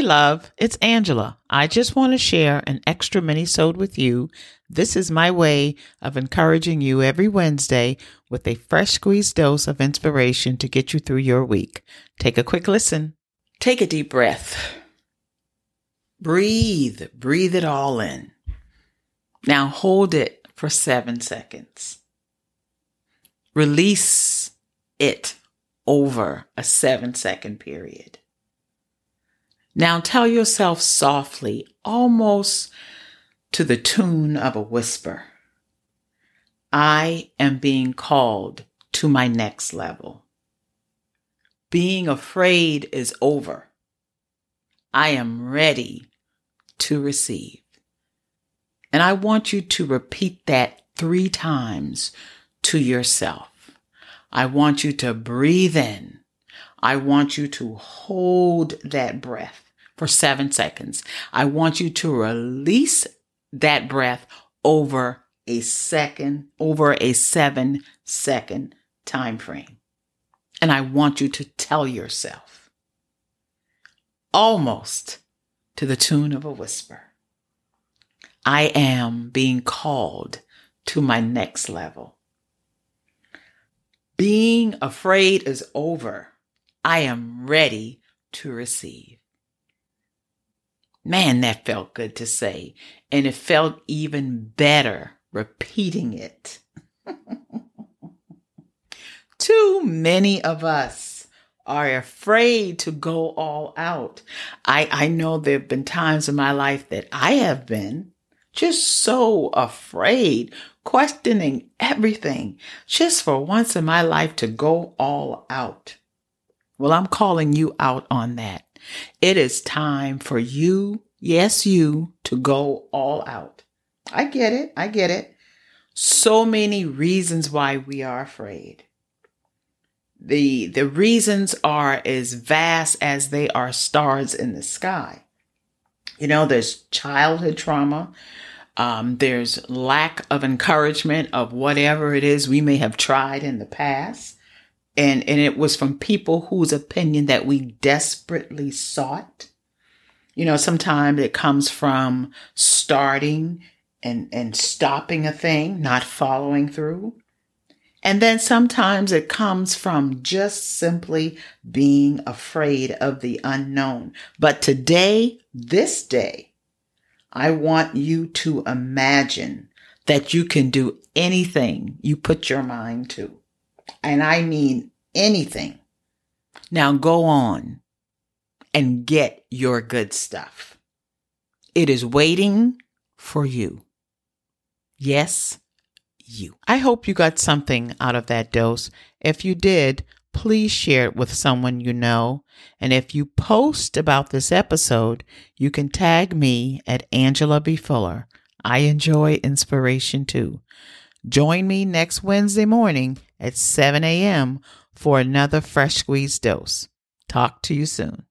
Hey love, it's Angela. I just want to share an extra mini-sode with you. This is my way of encouraging you every Wednesday with a fresh squeezed dose of inspiration to get you through your week. Take a quick listen. Take a deep breath. Breathe it all in. Now hold it for 7 seconds. Release it over a 7-second period. Now tell yourself softly, almost to the tune of a whisper, I am being called to my next level. Being afraid is over. I am ready to receive. And I want you to repeat that 3 times to yourself. I want you to breathe in. I want you to hold that breath for 7 seconds. I want you to release that breath over a 7-second time frame. And I want you to tell yourself, almost to the tune of a whisper, I am being called to my next level. Being afraid is over. I am ready to receive. Man, that felt good to say, and it felt even better repeating it. Too many of us are afraid to go all out. I know there have been times in my life that I have been just so afraid, questioning everything, just for once in my life to go all out. Well, I'm calling you out on that. It is time for you, yes, you, to go all out. I get it. So many reasons why we are afraid. The reasons are as vast as they are stars in the sky. You know, there's childhood trauma. There's lack of encouragement of whatever it is we may have tried in the past. And it was from people whose opinion that we desperately sought. You know, sometimes it comes from starting and stopping a thing, not following through. And then sometimes it comes from just simply being afraid of the unknown. But today, this day, I want you to imagine that you can do anything you put your mind to. And I mean anything. Now go on and get your good stuff. It is waiting for you. Yes, you. I hope you got something out of that dose. If you did, please share it with someone you know. And if you post about this episode, you can tag me at Angela B. Fuller. I enjoy inspiration too. Join me next Wednesday morning at 7 a.m. for another Fresh Squeezed Dose. Talk to you soon.